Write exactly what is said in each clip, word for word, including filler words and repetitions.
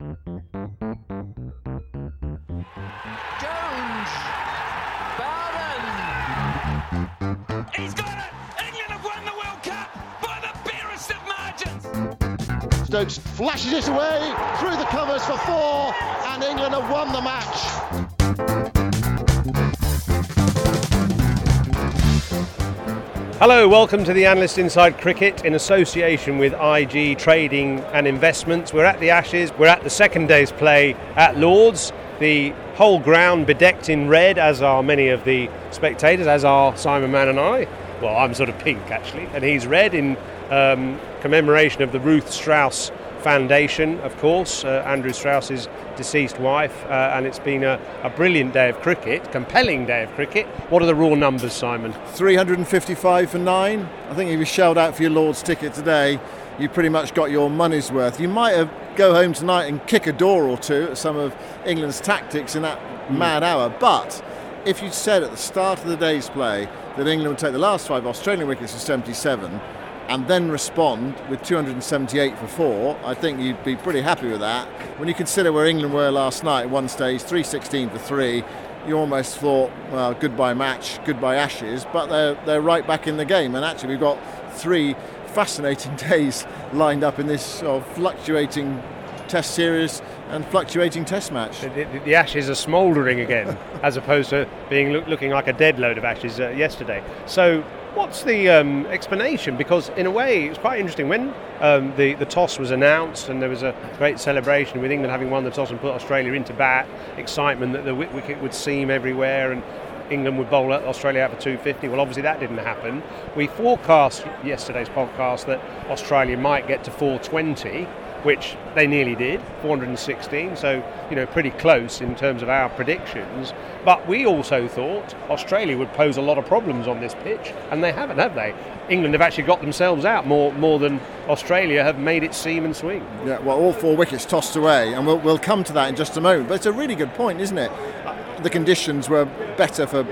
Jones! Bowden! He's got it! England have won the World Cup by the barest of margins! Stokes flashes it away through the covers for four, and England have won the match. Hello, welcome to the Analyst Inside Cricket in association with I G Trading and Investments. We're at the Ashes, we're at the second day's play at Lord's. The whole ground bedecked in red, as are many of the spectators, as are Simon Mann and I. Well, I'm sort of pink, actually, and he's red in um, commemoration of the Ruth Strauss Foundation, of course, uh, Andrew Strauss's deceased wife, uh, and it's been a, a brilliant day of cricket, compelling day of cricket. What are the raw numbers, Simon? three hundred fifty-five for nine. I think if you shelled out for your Lord's ticket today, you pretty much got your money's worth. You might have go home tonight and kick a door or two at some of England's tactics in that mm. mad hour. But if you said at the start of the day's play that England would take the last five Australian wickets for seventy-seven and then respond with two hundred seventy-eight for four, I think you'd be pretty happy with that. When you consider where England were last night at one stage, three sixteen for three, you almost thought, well, goodbye match, goodbye Ashes, but they're they're right back in the game. And actually we've got three fascinating days lined up in this uh, fluctuating test series and fluctuating test match. The, the, the ashes are smouldering again as opposed to being look, looking like a dead load of ashes uh, yesterday. So what's the um, explanation? Because in a way it's quite interesting when um, the, the toss was announced and there was a great celebration with England having won the toss and put Australia into bat, excitement that the wicket would seam everywhere and England would bowl Australia out for two fifty. Well, obviously that didn't happen. We forecast yesterday's podcast that Australia might get to four twenty, which they nearly did, four sixteen. So, you know, pretty close in terms of our predictions. But we also thought Australia would pose a lot of problems on this pitch, and they haven't, have they? England have actually got themselves out more more than Australia have made it seam and swing. Yeah, well, all four wickets tossed away, and we'll, we'll come to that in just a moment. But it's a really good point, isn't it? The conditions were better for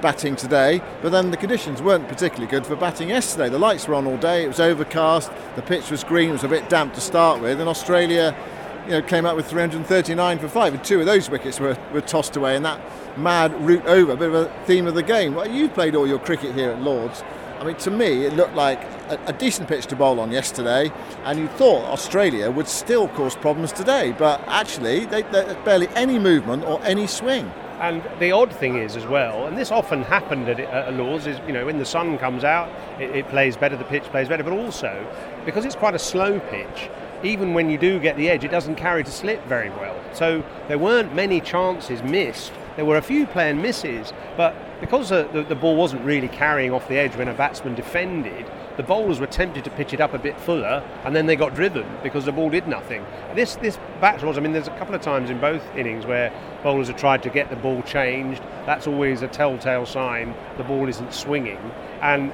batting today, but then the conditions weren't particularly good for batting yesterday. The lights were on all day, it was overcast, the pitch was green, it was a bit damp to start with, and Australia, you know, came up with three hundred thirty-nine for five, and two of those wickets were, were tossed away in that mad route over, a bit of a theme of the game. Well, you played all your cricket here at Lord's. I mean, to me, it looked like a, a decent pitch to bowl on yesterday, and you thought Australia would still cause problems today, but actually, they, there's barely any movement or any swing. And the odd thing is as well, and this often happened at, at Lord's, is, you know, when the sun comes out, it, it plays better, the pitch plays better, but also, because it's quite a slow pitch, even when you do get the edge, it doesn't carry to slip very well. So there weren't many chances missed. There were a few player misses, but because the, the, the ball wasn't really carrying off the edge when a batsman defended, the bowlers were tempted to pitch it up a bit fuller, and then they got driven because the ball did nothing. This this bat was, I mean, there's a couple of times in both innings where bowlers have tried to get the ball changed. That's always a telltale sign the ball isn't swinging. And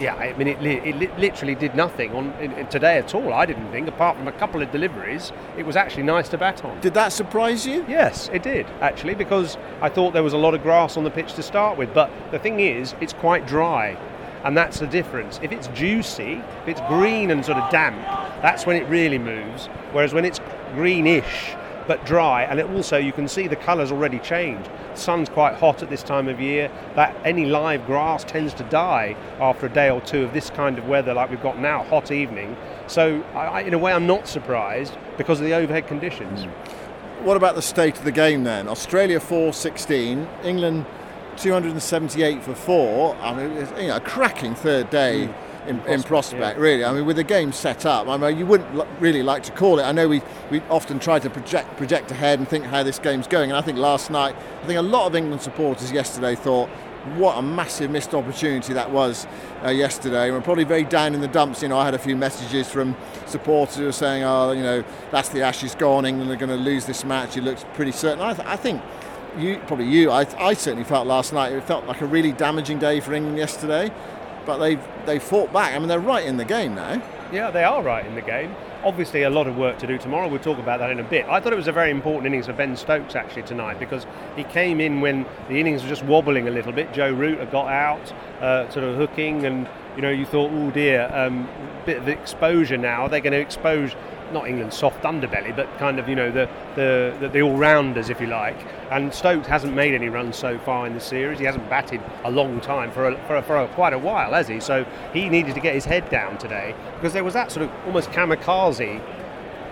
yeah, I mean, it, it, it literally did nothing on it, it, today at all, I didn't think, apart from a couple of deliveries. It was actually nice to bat on. Did that surprise you? Yes, it did, actually, because I thought there was a lot of grass on the pitch to start with. But the thing is, it's quite dry. And that's the difference. If it's juicy, if it's green and sort of damp, that's when it really moves. Whereas when it's greenish but dry, and it also you can see the colours already change. The sun's quite hot at this time of year. That any live grass tends to die after a day or two of this kind of weather like we've got now, hot evening. So I, I, in a way I'm not surprised because of the overhead conditions. What about the state of the game then? Australia four sixteen, England two hundred seventy-eight for four. I mean, it's, you know, a cracking third day mm. in, in prospect, in prospect yeah. really. I mean, with the game set up, I mean, you wouldn't l- really like to call it. I know we, we often try to project project ahead and think how this game's going, and I think last night, I think a lot of England supporters yesterday thought what a massive missed opportunity that was uh, yesterday. We're probably very down in the dumps. You know, I had a few messages from supporters who were saying, oh, you know, that's the Ashes gone. England are going to lose this match. It looks pretty certain. I, th- I think you, probably you, I, I certainly felt last night, it felt like a really damaging day for England yesterday. But they've they fought back. I mean, they're right in the game now. Yeah, they are right in the game. Obviously, a lot of work to do tomorrow. We'll talk about that in a bit. I thought it was a very important innings for Ben Stokes, actually, tonight, because he came in when the innings were just wobbling a little bit. Joe Root had got out, uh, sort of hooking, and, you know, you thought, oh, dear, um, bit of exposure now. Are they going to expose, not England's soft underbelly, but kind of, you know, the, the, the, the all-rounders, if you like. And Stokes hasn't made any runs so far in the series. He hasn't batted a long time, for a, for, a, for a, quite a while, has he? So he needed to get his head down today, because there was that sort of almost kamikaze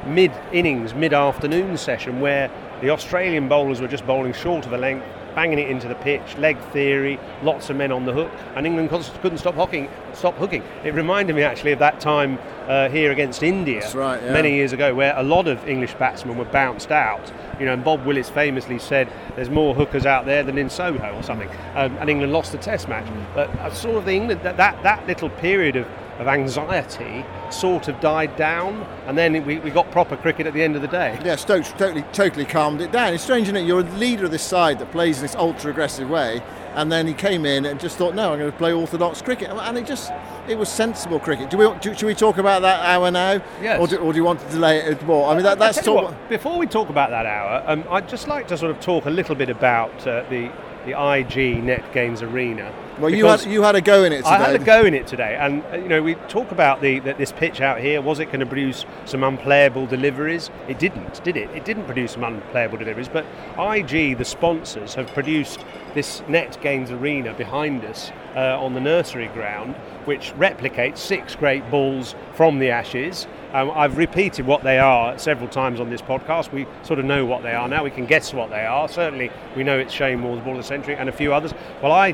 mid-innings, mid-afternoon session where the Australian bowlers were just bowling short of a length, banging it into the pitch, leg theory, lots of men on the hook, and England couldn't stop hooking. Stop hooking. It reminded me actually of that time uh, here against India, that's right, yeah. many years ago, where a lot of English batsmen were bounced out. You know, and Bob Willis famously said, "There's more hookers out there than in Soho or something," um, and England lost the Test match. Mm. But sort of the England that that, that little period of. of anxiety sort of died down, and then we, we got proper cricket at the end of the day. Yeah, Stokes totally totally calmed it down. It's strange, isn't it? You're a leader of this side that plays in this ultra-aggressive way, and then he came in and just thought, no, I'm going to play orthodox cricket. And it just, it was sensible cricket. Do we do, should we talk about that hour now? Yes. Or do, or do you want to delay it more? I mean, that, that's... Talk- what, before we talk about that hour, um, I'd just like to sort of talk a little bit about uh, the... the I G Net Games Arena. Well, you had you had a go in it today. I had a go in it today, and you know, we talk about the that this pitch out here, was it going to produce some unplayable deliveries? It didn't, did it? It didn't produce some unplayable deliveries, but I G, the sponsors, have produced this Net Games Arena behind us uh, on the nursery ground, which replicates six great balls from the Ashes. Um, I've repeated what they are several times on this podcast. We sort of know what they are now. We can guess what they are. Certainly, we know it's Shane Warne's ball of the century and a few others. Well, I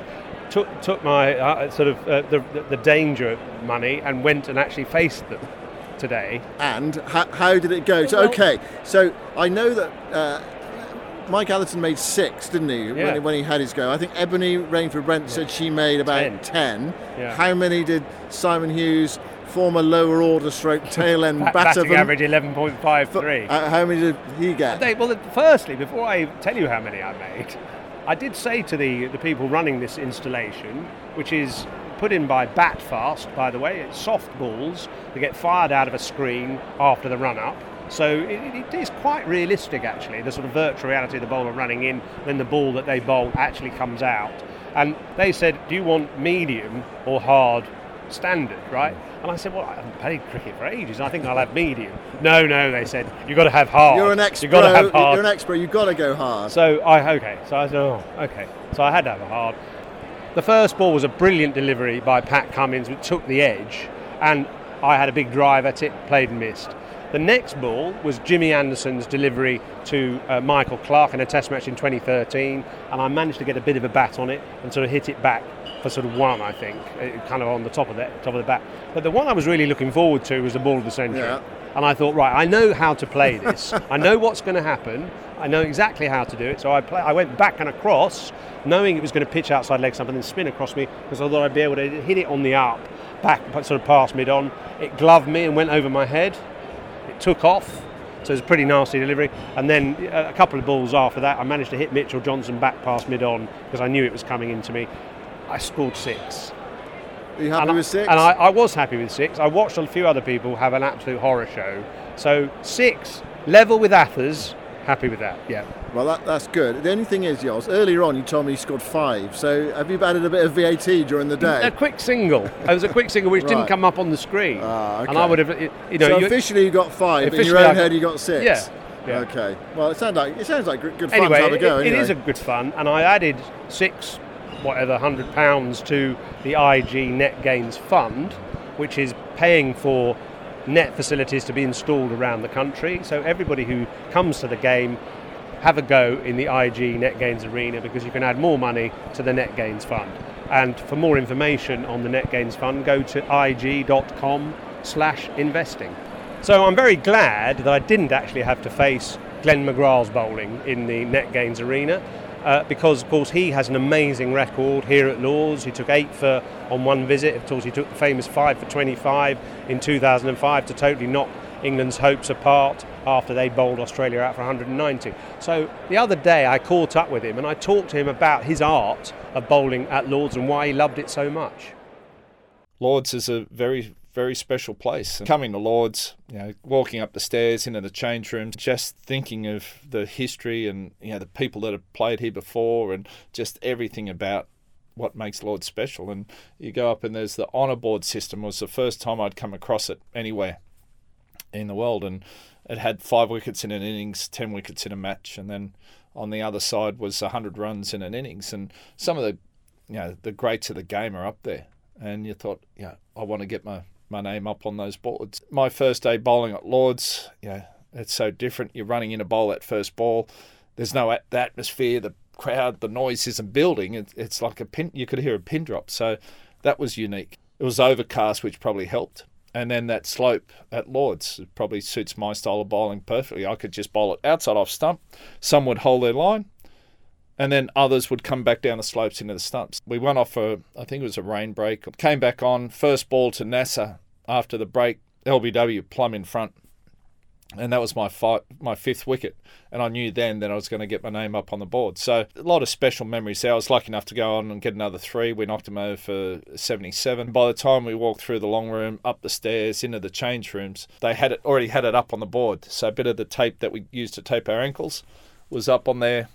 took took my uh, sort of uh, the, the danger money and went and actually faced them today. And ha- how did it go? So, okay, so I know that... Uh, Mike Atherton made six, didn't he, yeah. when, when he had his go? I think Ebony Rainford Brent yeah. said she made about ten. ten. Yeah. How many did Simon Hughes, former lower order stroke tail end batter? Batting average eleven point five three. Uh, how many did he get? They, well, firstly, before I tell you how many I made, I did say to the, the people running this installation, which is put in by Batfast, by the way, it's soft balls that get fired out of a screen after the run-up. So it, it is quite realistic, actually, the sort of virtual reality of the bowler running in, then the ball that they bowl actually comes out. And they said, do you want medium or hard standard, right? And I said, well, I haven't played cricket for ages. I think I'll have medium. No, no, they said, you've got to have hard. You're an expert. You've got to have hard. You're an expert. You've got to go hard. So I, okay. So I said, oh, okay. So I had to have a hard. The first ball was a brilliant delivery by Pat Cummins, which took the edge. And I had a big drive at it, played and missed. The next ball was Jimmy Anderson's delivery to uh, Michael Clark in a Test match in twenty thirteen, and I managed to get a bit of a bat on it and sort of hit it back for sort of one, I think, it, kind of on the top of the top of the bat. But the one I was really looking forward to was the ball of the century, yeah. and I thought, right, I know how to play this. I know what's going to happen. I know exactly how to do it. So I play, I went back and across, knowing it was going to pitch outside leg stump and then spin across me, because I thought I'd be able to hit it on the up, back sort of past mid on. It gloved me and went over my head. Took off, so it was a pretty nasty delivery, and then a couple of balls after that I managed to hit Mitchell Johnson back past mid on because I knew it was coming into me. I scored six. Are you happy and with I, six? And I, I was happy with six. I watched a few other people have an absolute horror show. So six, level with Athers, happy with that, yeah. Well, that, that's good. The only thing is, Jos, earlier on you told me you scored five, so have you added a bit of V A T during the day? A quick single. It was a quick single which right. didn't come up on the screen. Ah, okay. And I would have, you know, so you, officially you got five, but in your own I, head you got six. Yeah. yeah. Okay. Well, it sounds like it sounds like good fun anyway, to have a go. It, anyway, it is a good fun, and I added six, whatever, hundred pounds to the I G Net Games Fund, which is paying for net facilities to be installed around the country, so everybody who comes to the game have a go in the I G Net Games Arena, because you can add more money to the Net Games Fund. And for more information on the Net Games Fund, go to I G dot com slash investing. So I'm very glad that I didn't actually have to face Glenn McGrath's bowling in the Net Games Arena. uh, because, of course, he has an amazing record here at Lord's. He took eight for on one visit. Of course, he took the famous five for twenty-five in two thousand five to totally knock England's hopes apart after they bowled Australia out for one hundred ninety. So the other day I caught up with him and I talked to him about his art of bowling at Lord's and why he loved it so much. Lord's is a very, very special place. Coming to Lord's, you know, walking up the stairs into the change rooms, just thinking of the history and, you know, the people that have played here before and just everything about what makes Lord's special. And you go up and there's the honour board system. It was the first time I'd come across it anywhere in the world, and it had five wickets in an innings, ten wickets in a match, and then on the other side was one hundred runs in an innings, and some of the, you know, the greats of the game are up there, and you thought, you know, I want to get my, my name up on those boards. My first day bowling at Lord's, you know, it's so different. You're running in a bowl that first ball, there's no at- the atmosphere, the crowd, the noise isn't building, it, it's like a pin, you could hear a pin drop, so that was unique. It was overcast, which probably helped. And then that slope at Lord's probably suits my style of bowling perfectly. I could just bowl it outside off stump. Some would hold their line, and then others would come back down the slopes into the stumps. We went off a, I think it was a rain break. Came back on, first ball to NASA after the break, L B W plumb in front. And that was my five, my fifth wicket. And I knew then that I was going to get my name up on the board. So a lot of special memories there. I was lucky enough to go on and get another three. We knocked him over for seventy-seven. By the time we walked through the long room, up the stairs, into the change rooms, they had it already had it up on the board. So a bit of the tape that we used to tape our ankles was up on there.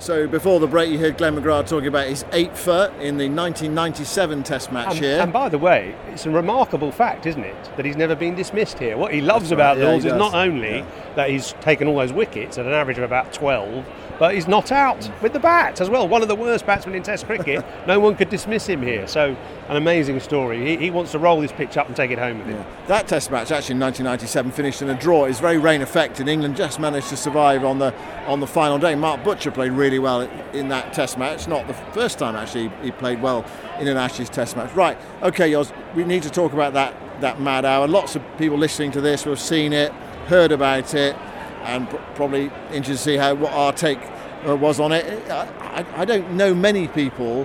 So before the break, you heard Glenn McGrath talking about his eight for in the nineteen ninety-seven Test match and, here. And by the way, it's a remarkable fact, isn't it, that he's never been dismissed here. What he loves That's about right. Lord's yeah, is not only yeah. that he's taken all those wickets at an average of about twelve, but he's not out mm. with the bat as well. One of the worst batsmen in Test cricket. No one could dismiss him here. So an amazing story. He, he wants to roll this pitch up and take it home with him. Yeah. That Test match, actually in nineteen ninety-seven, finished in a draw. It was very rain affected. England just managed to survive on the on the final day. Mark Butcher played really. Really well in that Test match. Not the first time actually he played well in an Ashes Test match. Right, okay, Yoz, we need to talk about that that mad hour. Lots of people listening to this will have seen it, heard about it, and probably interested to see how what our take uh, was on it. I, I, I don't know many people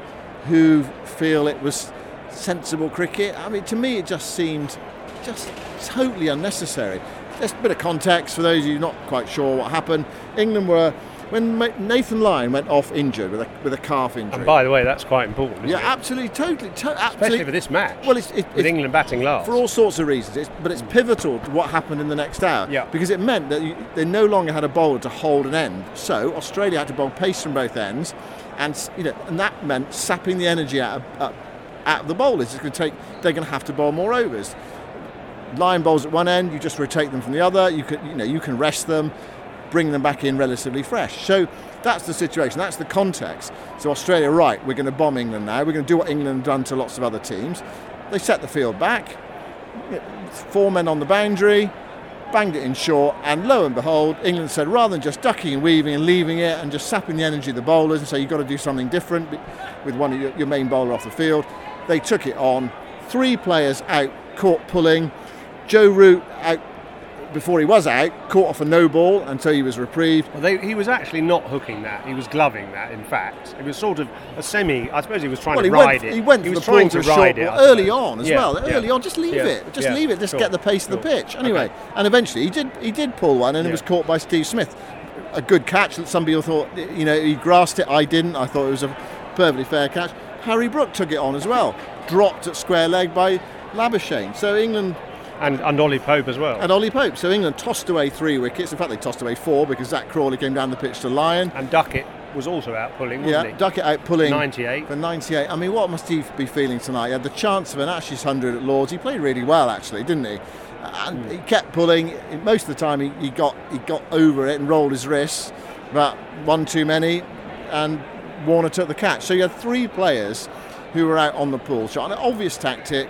who feel it was sensible cricket. I mean, to me, it just seemed just totally unnecessary. Just a bit of context for those of you not quite sure what happened. England were. When Nathan Lyon went off injured with a with a calf injury. And by the way, that's quite important, isn't yeah, it? Yeah, absolutely, totally. To, absolutely. Especially for this match, well, it's, it, with it's, England batting last. For all sorts of reasons, it's, but it's pivotal to what happened in the next hour. Yeah. Because it meant that you, they no longer had a bowler to hold an end. So Australia had to bowl pace from both ends, and you know, and that meant sapping the energy out of, uh, out of the bowlers. It's going to take, they're going to have to bowl more overs. Lyon bowls at one end, you just rotate them from the other, you can, you know, you can rest them, bring them back in relatively fresh. So that's the situation, that's the context. So Australia, right, we're going to bomb England now, we're going to do what England have done to lots of other teams. They set the field back, four men on the boundary, banged it in short, and lo and behold, England said, rather than just ducking and weaving and leaving it and just sapping the energy of the bowlers and say you've got to do something different with one of your main bowler off the field, they took it on. Three players out caught pulling, Joe Root out before he was out, caught off a no ball until he was reprieved. Well, they, he was actually not hooking that, he was gloving that, in fact. It was sort of a semi, I suppose he was trying well, to ride went, it. He went he was trying to ride it. Early on as yeah, well, early yeah, on, just leave yeah, it, just yeah, leave it, just sure, get the pace sure. of the pitch. Anyway, okay. And eventually he did he did pull one and yeah. it was caught by Steve Smith. A good catch that some people thought, you know, he grasped it, I didn't, I thought it was a perfectly fair catch. Harry Brooke took it on as well, dropped at square leg by Labuschagne. So England... And, and Ollie Pope as well. And Ollie Pope. So England tossed away three wickets. In fact, they tossed away four because Zach Crawley came down the pitch to Lyon. And Duckett was also out pulling, wasn't yeah, he? Duckett out pulling. ninety-eight For ninety-eight. I mean, what must he be feeling tonight? He had the chance of an Ashes one hundred at Lord's. He played really well, actually, didn't he? And mm. he kept pulling. Most of the time, he, he got he got over it and rolled his wrists. About one too many. And Warner took the catch. So you had three players who were out on the pull shot. An obvious tactic.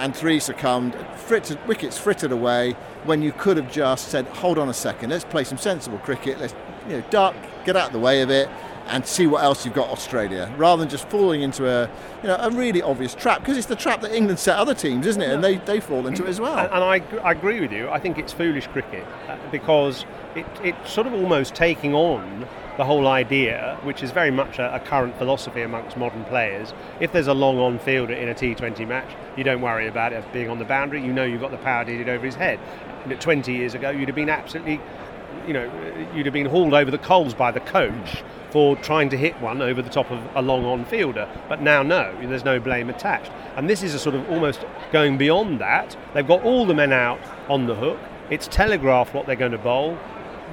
And three succumbed, frittered, wickets frittered away when you could have just said, hold on a second, let's play some sensible cricket, let's you know, duck, get out of the way of it and see what else you've got Australia, rather than just falling into a you know a really obvious trap, because it's the trap that England set other teams, isn't it? And they, they fall into it as well. And, and I, I agree with you, I think it's foolish cricket, because it it's sort of almost taking on the whole idea, which is very much a, a current philosophy amongst modern players. If there's a long on fielder in a T twenty match, you don't worry about it being on the boundary. You know you've got the power deeded over his head. And twenty years ago, you'd have been absolutely, you know, you'd have been hauled over the coals by the coach for trying to hit one over the top of a long on fielder. But now, no, there's no blame attached. And this is a sort of almost going beyond that. They've got all the men out on the hook. It's telegraphed what they're going to bowl.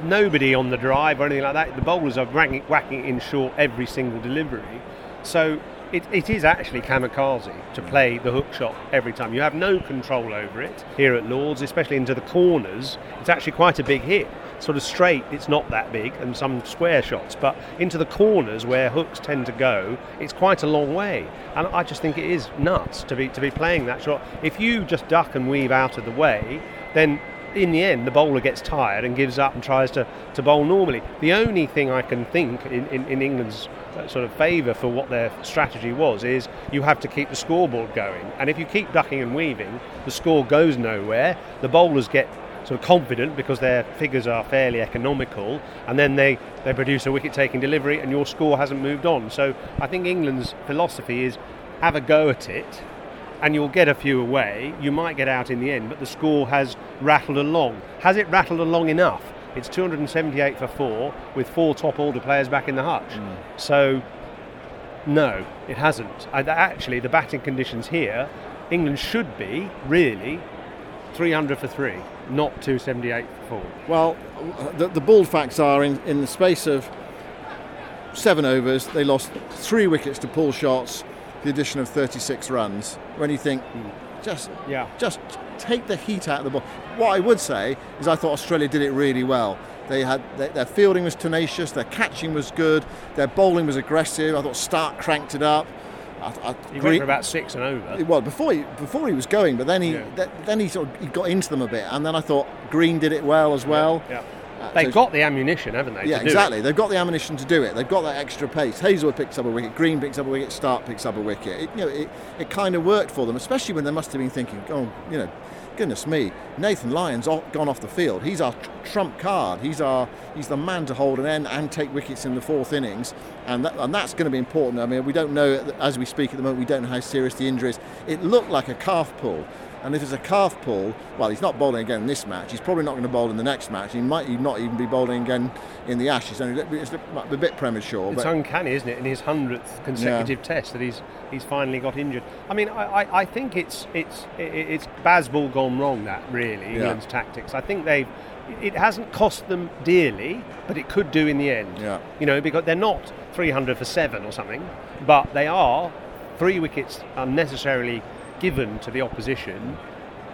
Nobody on the drive or anything like that. The bowlers are whacking, whacking in short every single delivery. So it, it is actually kamikaze to play the hook shot every time. You have no control over it here at Lord's, especially into the corners. It's actually quite a big hit. Sort of straight, it's not that big, and some square shots. But into the corners where hooks tend to go, it's quite a long way. And I just think it is nuts to be to be playing that shot. If you just duck and weave out of the way, then in the end the bowler gets tired and gives up and tries to, to bowl normally. The only thing I can think in, in, in England's sort of favour for what their strategy was is you have to keep the scoreboard going, and if you keep ducking and weaving, the score goes nowhere. The bowlers get sort of confident because their figures are fairly economical, and then they, they produce a wicket taking delivery and your score hasn't moved on. So I think England's philosophy is have a go at it and you'll get a few away, you might get out in the end, but the score has rattled along. Has it rattled along enough? It's two hundred seventy-eight for four, with four top order players back in the hutch. Mm. So, no, it hasn't. Actually, the batting conditions here, England should be, really, three hundred for three, not two hundred seventy-eight for four. Well, the, the bald facts are, in, in the space of seven overs, they lost three wickets to pull shots, the addition of thirty-six runs, when you think just yeah. just take the heat out of the ball. What I would say is I thought Australia did it really well. They had they, their fielding was tenacious, their catching was good, their bowling was aggressive. I thought Stark cranked it up. I, I he agree. went for about six and over. Well, before he, before he was going, but then he yeah. th- then he sort of he got into them a bit, and then I thought Green did it well as well. Yeah. Yeah. They've so, got the ammunition, haven't they? Yeah, to do exactly. It. They've got the ammunition to do it. They've got that extra pace. Hazelwood picks up a wicket, Green picks up a wicket, Stark picks up a wicket. It, you know, it, it kind of worked for them, especially when they must have been thinking, oh, you know, goodness me, Nathan Lyon's gone off the field. He's our trump card. He's our he's the man to hold an end and take wickets in the fourth innings, and that, and that's going to be important. I mean, we don't know as we speak at the moment. We don't know how serious the injury is. It looked like a calf pull. And if it's a calf pull, well, he's not bowling again in this match. He's probably not going to bowl in the next match. He might not even be bowling again in the Ashes. It's a bit premature. It's but uncanny, isn't it? In his hundredth consecutive yeah. test that he's he's finally got injured. I mean, I, I, I think it's it's it's baseball gone wrong. That really England's yeah. tactics. I think they've. It hasn't cost them dearly, but it could do in the end. Yeah. You know, because they're not three hundred for seven or something, but they are three wickets unnecessarily given to the opposition,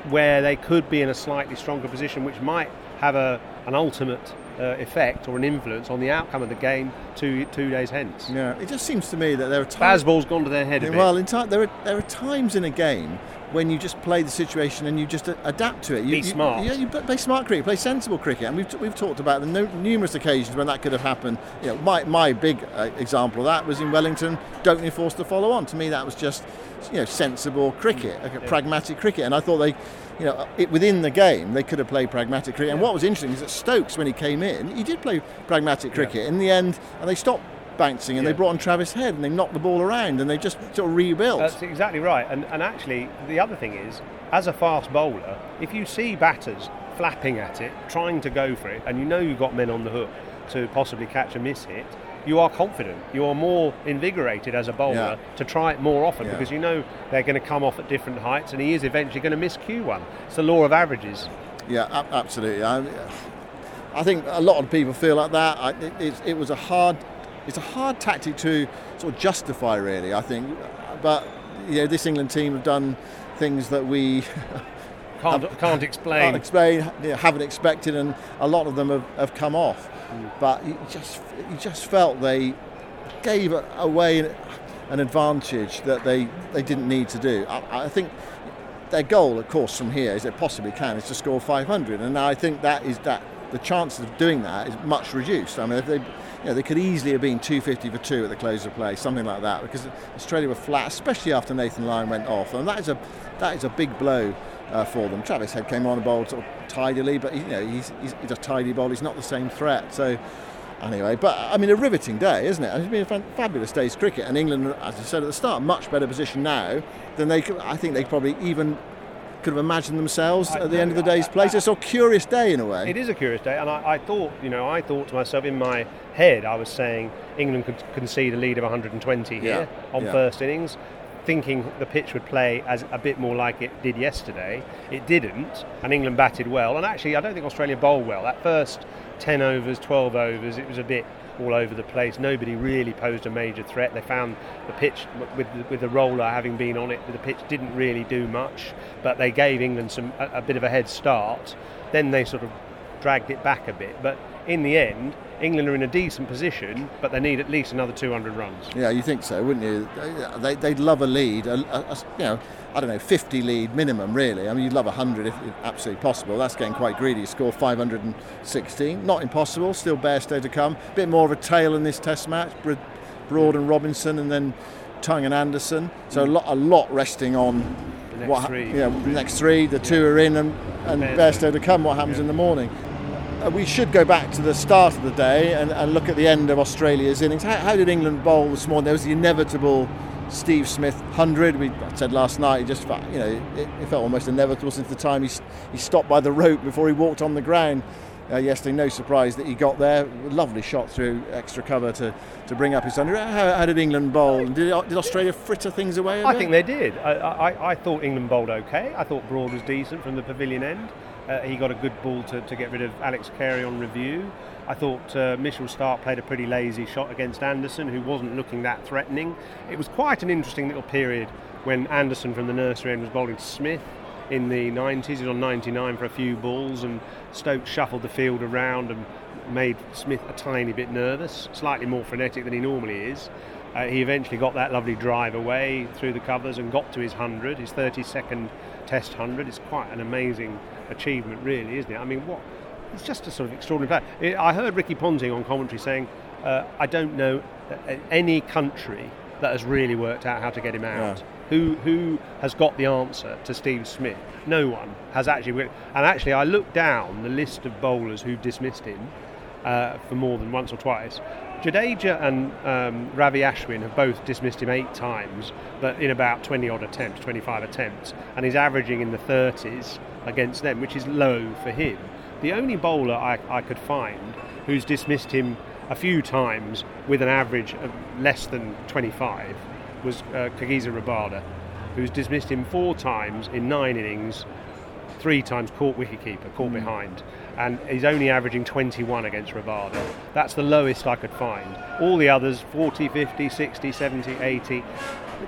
where they could be in a slightly stronger position, which might have a an ultimate uh, effect or an influence on the outcome of the game two two days hence. Yeah, it just seems to me that there are times baseball's gone to their head. A well, bit. In time, there are there are times in a game when you just play the situation and you just adapt to it. You, be smart. You, yeah, you play smart cricket, play sensible cricket, and we've t- we've talked about the no- numerous occasions when that could have happened. You know, my my big uh, example of that was in Wellington. Don't enforce the follow on. To me, that was just. You know, sensible cricket, like a yeah. pragmatic cricket, and I thought they, you know, it, within the game they could have played pragmatic cricket. Yeah. And what was interesting is that Stokes, when he came in, he did play pragmatic cricket. Yeah. In the end, and they stopped bouncing, and yeah. they brought on Travis Head, and they knocked the ball around, and they just sort of rebuilt. That's exactly right. And and actually, the other thing is, as a fast bowler, if you see batters flapping at it, trying to go for it, and you know you've got men on the hook, to possibly catch a miss hit, you are confident. You are more invigorated as a bowler yeah. to try it more often yeah. because you know they're going to come off at different heights, and he is eventually going to miss Q one. It's the law of averages. Yeah, absolutely. I, I think a lot of people feel like that. I, it, it, it was a hard, it's a hard tactic to sort of justify, really. I think, but you know, this England team have done things that we. Can't, have, can't explain. Can't explain, you know, haven't expected, and a lot of them have, have come off. Mm. But you just you just felt they gave away an advantage that they, they didn't need to do. I, I think their goal, of course, from here, as they possibly can, is to score five hundred. And I think that is that the chances of doing that is much reduced. I mean, if they, you know, they could easily have been two fifty for two at the close of play, something like that, because Australia were flat, especially after Nathan Lyon went off, and that is a that is a big blow. Uh, for them. Travis Head came on and bowled sort of tidily, but you know, he's, he's, he's a tidy bowler, he's not the same threat. So anyway, but I mean, a riveting day, isn't it? It's been a fan- fabulous day's cricket, and England, as I said at the start, much better position now than they could, I think they probably even could have imagined themselves I, at the I, end of the day's play. It's a curious day in a way. It is a curious day, and I, I thought, you know, I thought to myself in my head, I was saying England could concede a lead of one hundred twenty yeah. here on yeah. first innings, thinking the pitch would play as a bit more like it did yesterday. It didn't, and England batted well, and actually I don't think Australia bowled well. That first ten overs, twelve overs, it was a bit all over the place. Nobody really posed a major threat. They found the pitch, with with the roller having been on it, the pitch didn't really do much, but they gave England some a, a bit of a head start. Then they sort of dragged it back a bit, but in the end England are in a decent position, but they need at least another two hundred runs. Yeah, you think so, wouldn't you? They, they'd love a lead, a, a, you know, I don't know, fifty lead minimum, really. I mean, you'd love one hundred if, if absolutely possible. That's getting quite greedy. Score five hundred sixteen, not impossible. Still Bairstow to come. Bit more of a tail in this Test match. Broad and Robinson, and then Tonge and Anderson. So a lot, a lot resting on the next what, three. Yeah, the next three. The two yeah. are in, and, and Bairstow to come. What happens yeah. in the morning? We should go back to the start of the day and, and look at the end of Australia's innings. How, how did England bowl this morning? There was the inevitable Steve Smith one hundred. We said last night, he just felt, you know, it, it felt almost inevitable since the time he he stopped by the rope before he walked on the ground uh, yesterday. No surprise that he got there. Lovely shot through extra cover to, to bring up his one hundred. How, how did England bowl? Did, did Australia fritter things away? I think they did. I, I, I thought England bowled okay. I thought Broad was decent from the pavilion end. Uh, he got a good ball to, to get rid of Alex Carey on review. I thought uh, Mitchell Stark played a pretty lazy shot against Anderson, who wasn't looking that threatening. It was quite an interesting little period when Anderson from the nursery end was bowling to Smith in the nineties. He was on ninety-nine for a few balls, and Stokes shuffled the field around and made Smith a tiny bit nervous, slightly more frenetic than he normally is. Uh, he eventually got that lovely drive away through the covers and got to his one hundred, his thirty-second Test one hundred. It's quite an amazing achievement, really, isn't it? I mean, what? It's just a sort of extraordinary player. I heard Ricky Ponting on commentary saying, uh, I don't know any country that has really worked out how to get him out. Yeah. Who who has got the answer to Steve Smith? No one has actually. And actually, I looked down the list of bowlers who dismissed him uh, for more than once or twice. Jadeja and um, Ravi Ashwin have both dismissed him eight times, but in about twenty-odd attempts, twenty-five attempts, and he's averaging in the thirties against them, which is low for him. The only bowler I, I could find who's dismissed him a few times with an average of less than twenty-five was uh, Kagiso Rabada, who's dismissed him four times in nine innings, three times caught wicketkeeper, caught mm. behind, and he's only averaging twenty-one against Rabada. That's the lowest I could find. All the others, forty, fifty, sixty, seventy, eighty,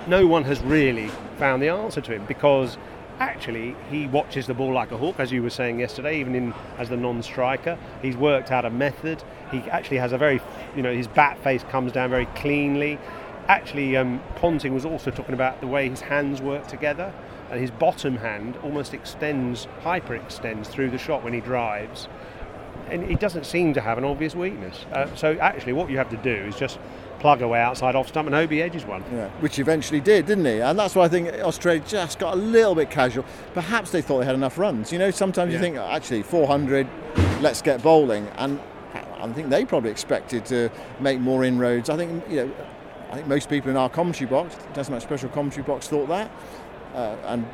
no one has really found the answer to him, because actually he watches the ball like a hawk, as you were saying yesterday, even in as the non-striker. He's worked out a method. He actually has a very, you know, his bat face comes down very cleanly. Actually, um, Ponting was also talking about the way his hands work together, and his bottom hand almost extends, hyperextends through the shot when he drives, and he doesn't seem to have an obvious weakness. Uh, so actually, what you have to do is just plug away outside off stump, and Obi edges one. Yeah, which eventually did, didn't he? And that's why I think Australia just got a little bit casual. Perhaps they thought they had enough runs. You know, sometimes yeah. you think, oh, actually, four hundred, let's get bowling, and I think they probably expected to make more inroads. I think, you know, I think most people in our commentary box, Test Match Special commentary box, thought that, uh, and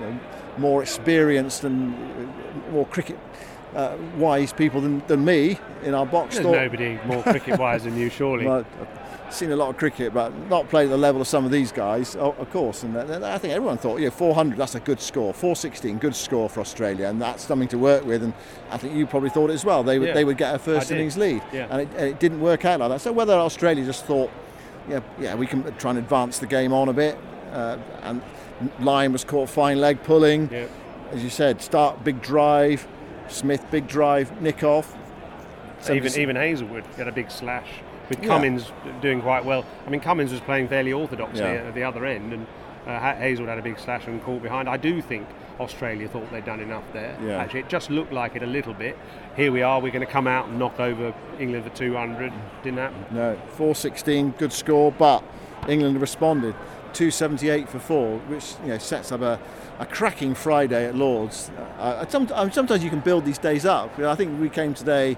you know, more experienced and more cricket uh, wise people than, than me in our box. There's thought, nobody more cricket wise than you, surely. Well, I've seen a lot of cricket, but not played at the level of some of these guys, oh, of course. And I think everyone thought, yeah, four hundred, that's a good score. four sixteen, good score for Australia, and that's something to work with. And I think you probably thought it as well. They would, yeah, they would get a first innings lead, yeah. and, it, and it didn't work out like that. So whether Australia just thought, yeah, yeah, we can try and advance the game on a bit, uh, and Lyon was caught fine leg pulling. Yep. As you said, start big drive, Smith big drive, nick off. So even even Hazelwood got a big slash with Cummins yeah. doing quite well. I mean, Cummins was playing fairly orthodoxly yeah. at the other end, and uh, Hazelwood had a big slash and caught behind. I do think Australia thought they'd done enough there. Yeah. Actually, it just looked like it a little bit. Here we are, we're going to come out and knock over England for two hundred. Didn't happen. No, four sixteen, good score, but England responded. two seventy-eight for four, which, you know, sets up a, a cracking Friday at Lord's. Uh, sometimes you can build these days up. You know, I think we came today,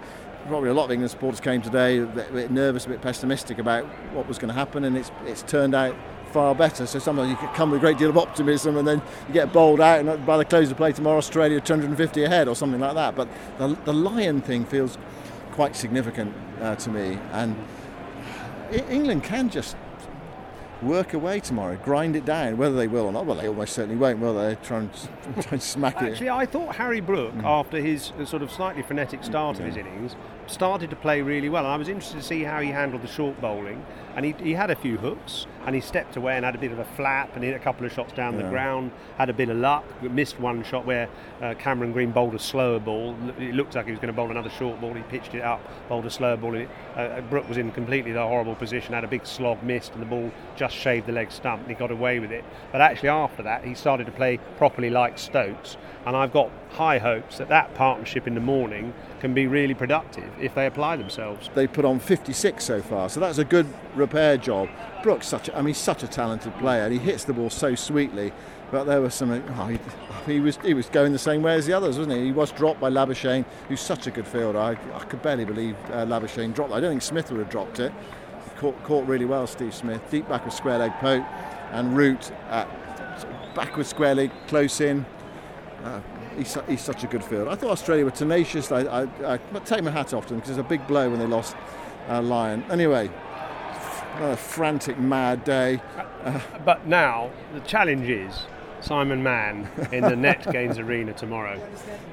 probably a lot of England supporters came today, a bit nervous, a bit pessimistic about what was going to happen, and it's it's turned out far better. So sometimes you can come with a great deal of optimism, and then you get bowled out, and by the close of play tomorrow, Australia two hundred fifty ahead or something like that. But the, the Lyon thing feels quite significant uh, to me, and England can just work away tomorrow, grind it down, whether they will or not. Well, they almost certainly won't, will they? Try and, try and smack it. Actually, I thought Harry Brooke, mm. after his sort of slightly frenetic start yeah. of his innings, started to play really well. And I was interested to see how he handled the short bowling. And he, he had a few hooks, and he stepped away and had a bit of a flap and hit a couple of shots down yeah. the ground, had a bit of luck, missed one shot where uh, Cameron Green bowled a slower ball. It looked like he was going to bowl another short ball. He pitched it up, bowled a slower ball. It, uh, Brooke was in completely the horrible position, had a big slog, missed, and the ball just shaved the leg stump, and he got away with it. But actually after that, he started to play properly like Stokes, and I've got high hopes that that partnership in the morning can be really productive if they apply themselves. They put on fifty-six so far, so that's a good repair job. Brooke's such a, I mean, such a talented player, and he hits the ball so sweetly. But there was some, oh, he, he was he was going the same way as the others, wasn't he? He was dropped by Labuschagne, who's such a good fielder. I, I could barely believe uh, Labuschagne dropped it. I don't think Smith would have dropped it. Caught, caught really well, Steve Smith. Deep back with square leg Pope, and Root at backward square leg, close in. Uh, he's, su- he's such a good fielder. I thought Australia were tenacious. I, I, I take my hat off to them because it's a big blow when they lost uh, Lyon. Anyway, another frantic, mad day. Uh, but now the challenge is Simon Mann in the Net Games Arena tomorrow.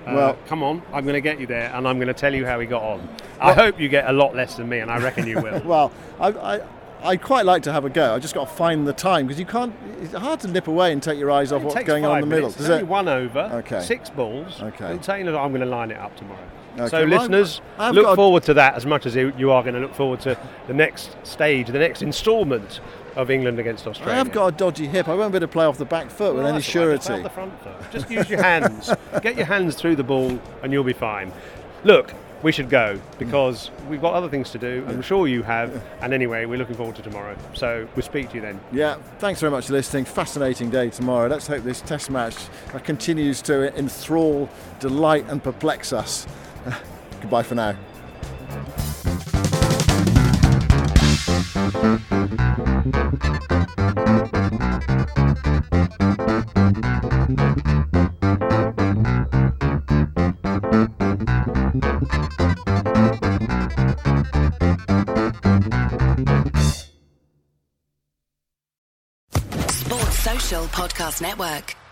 Uh, well, come on, I'm going to get you there, and I'm going to tell you how he got on. I well, hope you get a lot less than me, and I reckon you will. Well, I, I, I'd quite like to have a go. I just got to find the time, because you can't. It's hard to nip away and take your eyes off it what's going on in the middle. Does it? One over, okay. Six balls. Okay. I'm going to line it up tomorrow. Okay. So, well, listeners, I've look forward to that as much as you are going to look forward to the next stage, the next instalment of England against Australia. I have got a dodgy hip. I won't be able to play off the back foot well, with any surety. The front foot. Just use your hands. Get your hands through the ball and you'll be fine. Look, we should go because we've got other things to do. I'm sure you have. And anyway, we're looking forward to tomorrow. So we'll speak to you then. Yeah, thanks very much for listening. Fascinating day tomorrow. Let's hope this test match continues to enthrall, delight and perplex us. Goodbye for now. Sports Social Podcast Network.